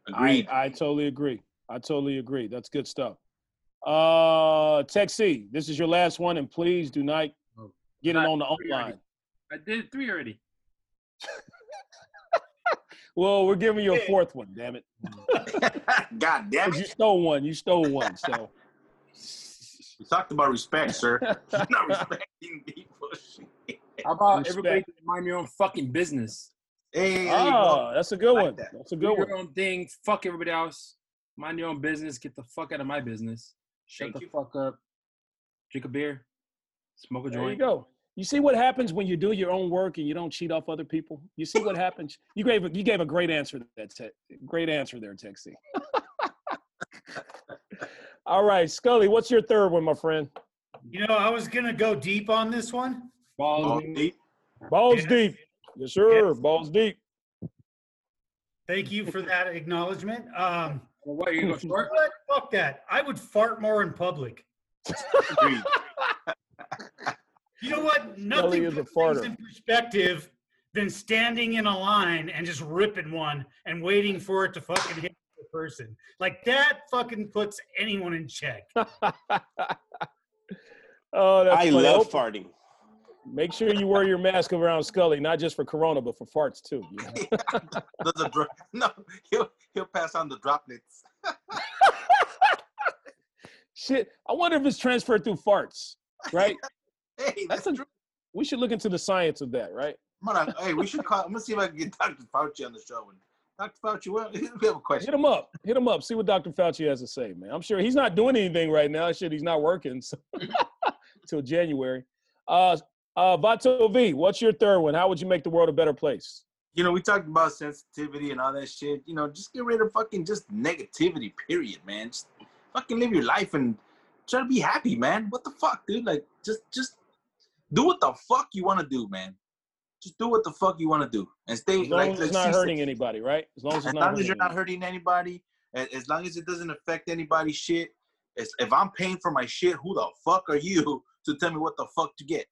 Agreed. I totally agree. That's good stuff. Tech C, this is your last one, and please do not get it on the online. I did three already. Well, we're giving you a fourth one, damn it. God damn it. You stole one, so. We talked about respect, sir. Not respecting people. How about everybody mind your own fucking business? Hey, that's a good one. That's a good one. Do your own thing. Fuck everybody else. Mind your own business. Get the fuck out of my business. Shut the fuck up. Drink a beer. Smoke a joint. There you go. You see what happens when you do your own work and you don't cheat off other people? You see what happens? You gave a great answer to that. Great answer there, Texie. All right, Scully, what's your third one, my friend? You know, I was going to go deep on this one. Balls deep. Yes, sir. Yes. Balls deep. Thank you for that acknowledgement. What are you going to fart? Fuck that. I would fart more in public. You know what? Nothing puts things in perspective than standing in a line and just ripping one and waiting for it to fucking hit the person. Like, that fucking puts anyone in check. Oh, that's I funny. Love farting. Make sure you wear your mask around Scully, not just for Corona, but for farts too. You know? No, he'll pass on the droplets. Shit, I wonder if it's transferred through farts, right? Hey, that's true. We should look into the science of that, right? Hey, we should call. I'm gonna see if I can get Dr. Fauci on the show. And Dr. Fauci, we have a question. Hit him up. See what Dr. Fauci has to say, man. I'm sure he's not doing anything right now. Shit, he's not working until January. Vato V, what's your third one? How would you make the world a better place? You know, we talked about sensitivity and all that shit. You know, just get rid of fucking just negativity, period, man. Just fucking live your life and try to be happy, man. What the fuck, dude? Like, just do what the fuck you want to do, man. Just do what the fuck you want to do. And stay, as long like, as it's not hurting anybody, right? As long as, you're not hurting anybody, as long as it doesn't affect anybody's shit, if I'm paying for my shit, who the fuck are you to tell me what the fuck to get?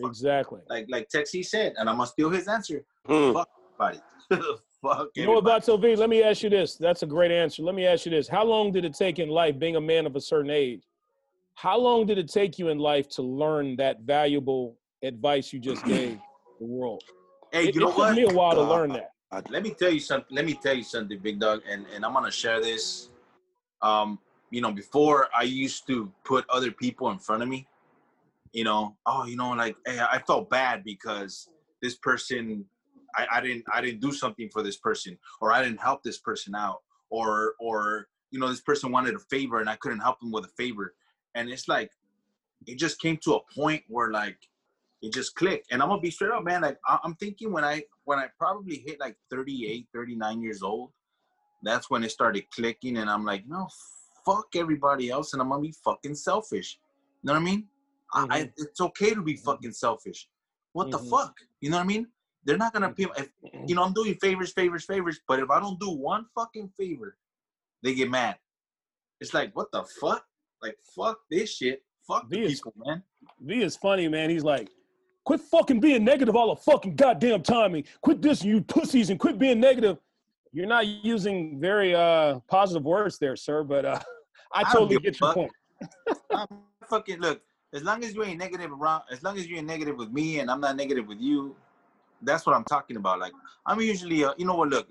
Fuck. Exactly. Like Texie said, and I'm going to steal his answer. Fuck everybody. Fuck you know about Vato V, let me ask you this. That's a great answer. Let me ask you this. How long did it take in life, being a man of a certain age, how long did it take you in life to learn that valuable advice you just gave the world? Hey, you know what? It took me a while to learn that. Let me tell you something, big dog, and I'm going to share this. You know, before I used to put other people in front of me. You know, like, hey, I felt bad because this person, I didn't do something for this person, or I didn't help this person out, or you know, this person wanted a favor and I couldn't help them with a favor. And it's like, it just came to a point where like, it just clicked. And I'm gonna be straight up, man. Like, I'm thinking when I probably hit like 38, 39 years old, that's when it started clicking. And I'm like, no, fuck everybody else, and I'm gonna be fucking selfish. You know what I mean? Mm-hmm. It's okay to be fucking selfish. What the fuck? You know what I mean? They're not going to pay. If, you know, I'm doing favors. But if I don't do one fucking favor, they get mad. It's like, what the fuck? Like, fuck this shit. Fuck the people, man. V is funny, man. He's like, quit fucking being negative all the fucking goddamn time. And quit this, you pussies, and quit being negative. You're not using very positive words there, sir. But I totally get your point. Fucking look. As long as you ain't negative around, as long as you ain't negative with me and I'm not negative with you, that's what I'm talking about. Like, I'm usually, you know what, look,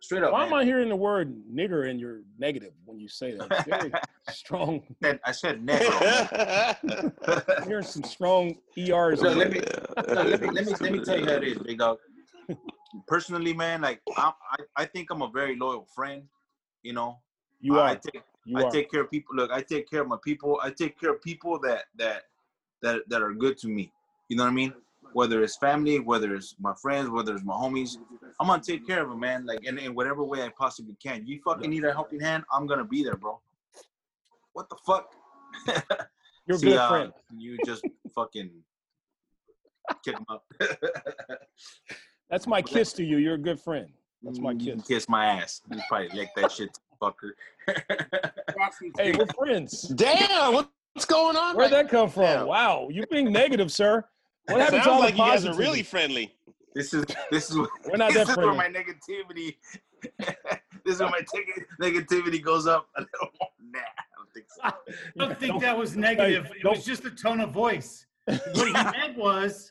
straight up. Why am I hearing the word nigger and you're negative when you say that? Very strong. I said nigger. I'm hearing some strong ERs. So let me tell you how it is, big dog. Personally, man, like, I think I'm a very loyal friend, you know. You are. I take care of people. Look, I take care of my people. I take care of people that are good to me. You know what I mean? Whether it's family, whether it's my friends, whether it's my homies, I'm gonna take care of them, man. Like, in whatever way I possibly can. You fucking need a helping hand, I'm gonna be there, bro. What the fuck? You're a good friend. You just fucking kick them up. That's my kiss to you. You're a good friend. That's my kiss. Kiss my ass. You probably lick that shit. Fucker. Hey, we're friends. Damn, what's going on? Where'd that come from? Damn. Wow, you're being negative, sir. What happened to all like the you guys are really friendly. This is we're not this that is friendly. Where my negativity. This is where my negativity goes up. I don't want that. I don't think that was negative. It was just a tone of voice. What he meant was,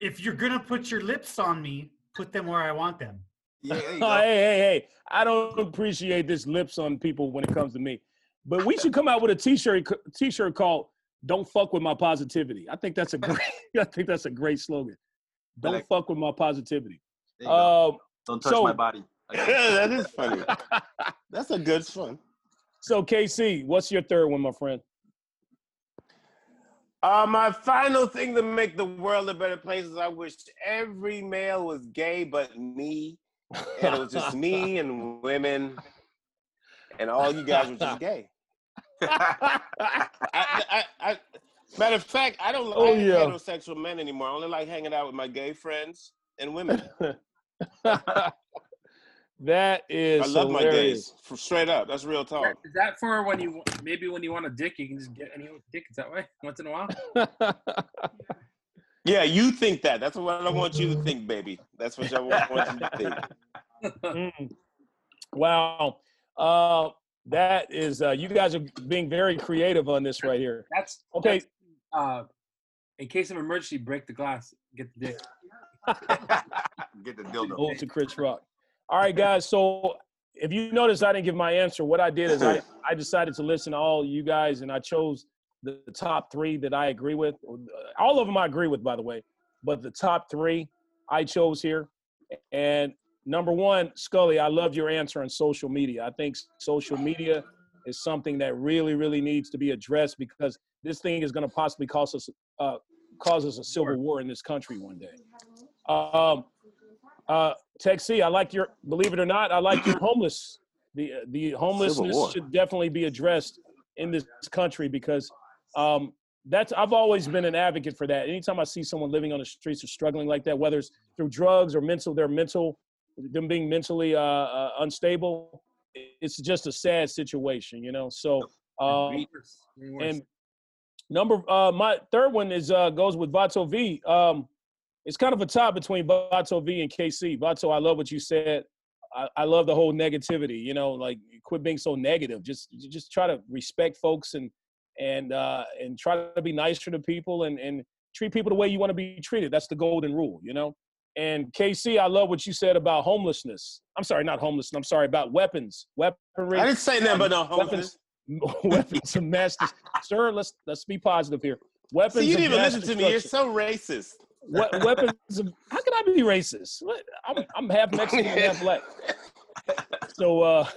if you're gonna put your lips on me, put them where I want them. Yeah, hey, I don't appreciate this lips on people when it comes to me. But we should come out with a t-shirt called Don't Fuck With My Positivity. I think that's a great slogan. Don't fuck with my positivity. Don't touch my body. That is funny. That's a good one. So KC, what's your third one, my friend? My final thing to make the world a better place is I wish every male was gay but me. And it was just me and women, and all you guys were just gay. I matter of fact, I don't like heterosexual men anymore. I only like hanging out with my gay friends and women. That is, I love hilarious. My gays. From straight up, that's real talk. Is that for when you maybe when you want a dick, you can just get any dick that way once in a while? Yeah, you think that. That's what I want you to think, baby. That's what I want you to think. Wow. That is, you guys are being very creative on this right here. That's okay. That's, in case of emergency, break the glass. Get the dick. Get the dildo. Old to Chris Rock. All right, guys. So if you notice, I didn't give my answer. What I did is I decided to listen to all you guys, and I chose the top three that I agree with. All of them I agree with, by the way. But the top three I chose here. And number one, Scully, I loved your answer on social media. I think social media is something that really, really needs to be addressed, because this thing is going to possibly cause us a civil war in this country one day. Tech C, I like your, believe it or not, I like your homeless. The homelessness should definitely be addressed in this country, because I've always been an advocate for that. Anytime I see someone living on the streets or struggling like that, whether it's through drugs or them being mentally unstable, it's just a sad situation, you know? So, and my third one is, goes with Vato V. It's kind of a tie between Vato V and KC. Vato, I love what you said. I love the whole negativity, you know, like quit being so negative. Just try to respect folks and try to be nicer to people and treat people the way you want to be treated. That's the golden rule, you know? And KC, I love what you said about homelessness. I'm sorry, not homelessness. I'm sorry, about weaponry. I didn't say that, but no, homelessness. Weapons of mass destruction. Sir, let's be positive here. Weapons. See, you didn't even listen to me. You're so racist. How can I be racist? I'm half Mexican and half black. So I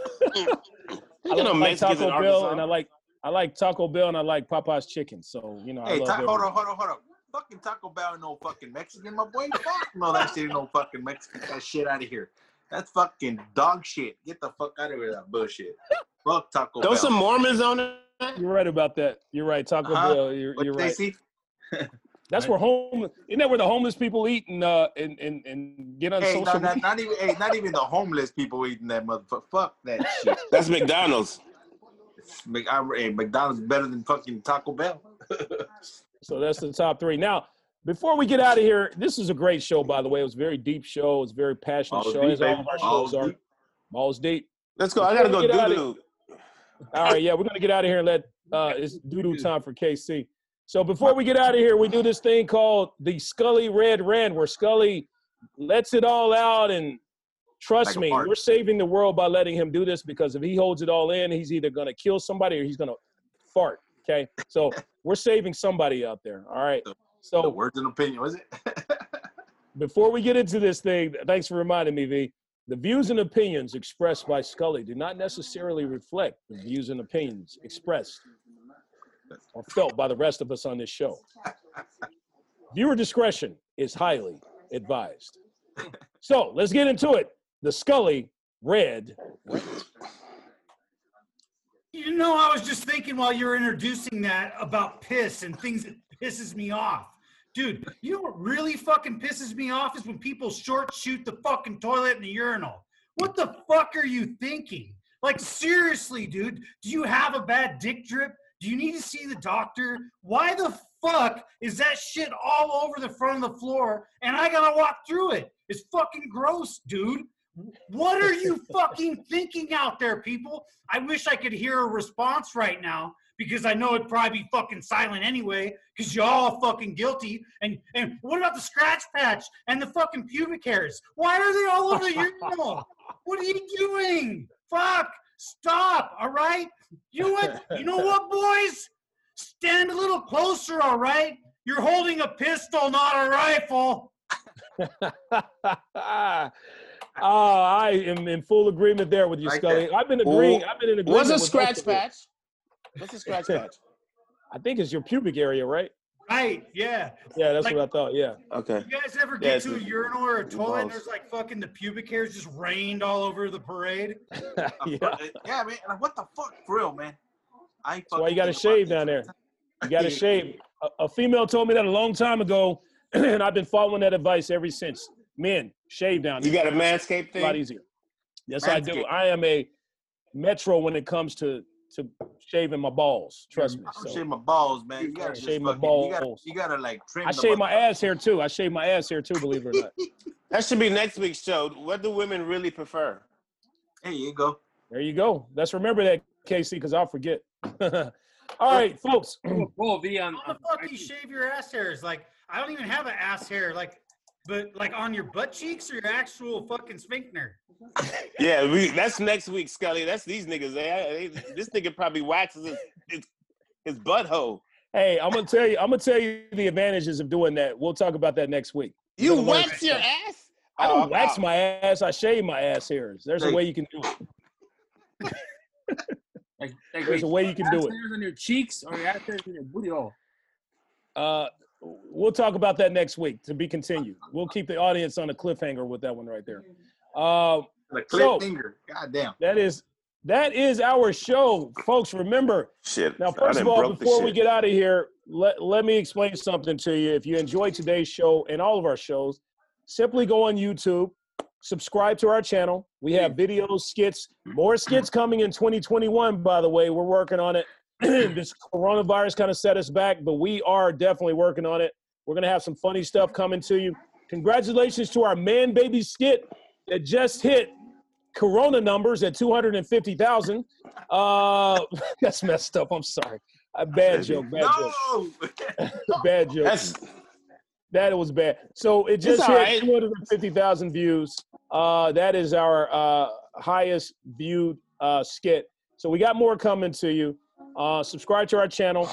like Taco Bell, and I like Taco Bell, and I like Popeye's chicken. So you know, hey, hold on. Fucking Taco Bell, no fucking Mexican, my boy. Fuck no, that shit, no fucking Mexican. Get that shit out of here. That's fucking dog shit. Get the fuck out of here with that bullshit. Fuck Taco Bell. Those some Mormons on it. You're right about that. You're right, Taco Bell. You're right. That's where the homeless people eat and get on social media. Not even the homeless people eating that motherfucker. Fuck that shit. That's McDonald's. McDonald's better than fucking Taco Bell. So that's the top three. Now, before we get out of here, this is a great show, by the way. It was a very deep show. It was a very passionate show. As all of our shows are. Balls deep. Let's go. I gotta go doo-doo. All right, yeah, we're gonna get out of here and let it's doo-doo time for KC. So before we get out of here, we do this thing called the Scully Red Rant, where Scully lets it all out, and trust me, we're saving the world by letting him do this, because if he holds it all in, he's either gonna kill somebody or he's gonna fart. Okay, so we're saving somebody out there. All right. So words and opinion, was it? Before we get into this thing, thanks for reminding me, V. The views and opinions expressed by Scully do not necessarily reflect the views and opinions expressed or felt by the rest of us on this show. Viewer discretion is highly advised. So let's get into it. The Scully Red. You know, I was just thinking while you were introducing that about piss and things that pisses me off. Dude, you know what really fucking pisses me off is when people short shoot the fucking toilet and the urinal. What the fuck are you thinking? Like, seriously, dude, do you have a bad dick drip? Do you need to see the doctor? Why the fuck is that shit all over the front of the floor and I gotta walk through it? It's fucking gross, dude. What are you fucking thinking out there, people? I wish I could hear a response right now, because I know it'd probably be fucking silent anyway, because you're all fucking guilty. And what about the scratch patch and the fucking pubic hairs? Why are they all over the urinal? What are you doing? Fuck. Stop. All right? You know what, boys? Stand a little closer, all right? You're holding a pistol, not a rifle. I am in full agreement there with you, like Scully. That. I've been in agreement. What's a scratch patch? I think it's your pubic area, right? Right, yeah. Yeah, that's like, what I thought, yeah. Okay. You guys ever get to a urinal or a toilet and there's like fucking the pubic hairs just rained all over the parade? Yeah, man. What the fuck? For real, man. That's why you got to shave down there. You got to shave. A female told me that a long time ago, and I've been following that advice ever since. Men, shave down there. You got a Manscaped thing? A lot easier. Yes, Manscaped. I do. I am a metro when it comes to to shaving my balls. Trust me. I don't shave my balls, man. You gotta shave my balls. You gotta like trim. I shave my ass hair too. I shave my ass hair too. Believe it or not. That should be next week's show. What do women really prefer? There you go. There you go. Let's remember that, KC, because I'll forget. All right, folks. How the fuck you shave your ass hairs? Like, I don't even have an ass hair. Like, but like on your butt cheeks or your actual fucking sphincter? Yeah, that's next week, Scully. That's these niggas. This nigga probably waxes his butthole. Hey, I'm gonna tell you the advantages of doing that. We'll talk about that next week. You wax your ass? I don't wax my ass. I shave my ass hairs. There's a way you can do it. There's a way you can do it. Ass hairs on your cheeks or your ass hairs on your booty hole? We'll talk about that next week, to be continued. We'll keep the audience on a cliffhanger with that one right there. The cliffhanger, so, goddamn. That is our show, folks. Remember, shit. Now, first of all, before we get out of here, let me explain something to you. If you enjoyed today's show and all of our shows, simply go on YouTube, subscribe to our channel. We have videos, skits, more skits coming in 2021, by the way. We're working on it. This coronavirus kind of set us back, but we are definitely working on it. We're going to have some funny stuff coming to you. Congratulations to our Man Baby skit that just hit corona numbers at 250,000. That's messed up. I'm sorry. Bad joke. Bad joke. That was bad. So it just hit 250,000 views. That is our highest viewed skit. So we got more coming to you. Subscribe to our channel.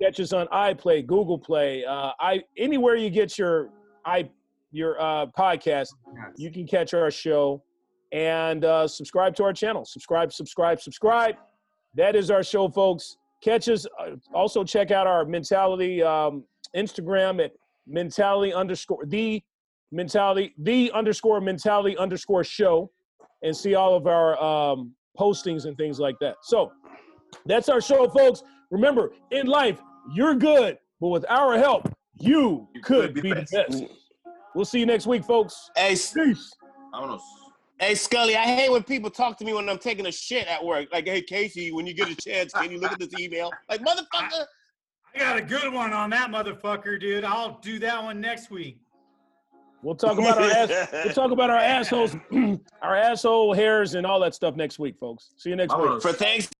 Catch us on iPlay, Google Play, anywhere you get your podcast, you can catch our show. And subscribe to our channel. Subscribe. That is our show, folks. Catch us. Also check out our Mentality Instagram at mentality_show, and see all of our postings and things like that. So that's our show, folks. Remember, in life, you're good, but with our help, you could be the best. We'll see you next week, folks. Hey, peace. Hey, Scully, I hate when people talk to me when I'm taking a shit at work. Like, hey, Casey, when you get a chance, can you look at this email? Like, motherfucker. I got a good one on that motherfucker, dude. I'll do that one next week. We'll talk about our assholes, our asshole hairs and all that stuff next week, folks. See you next week. For thanks.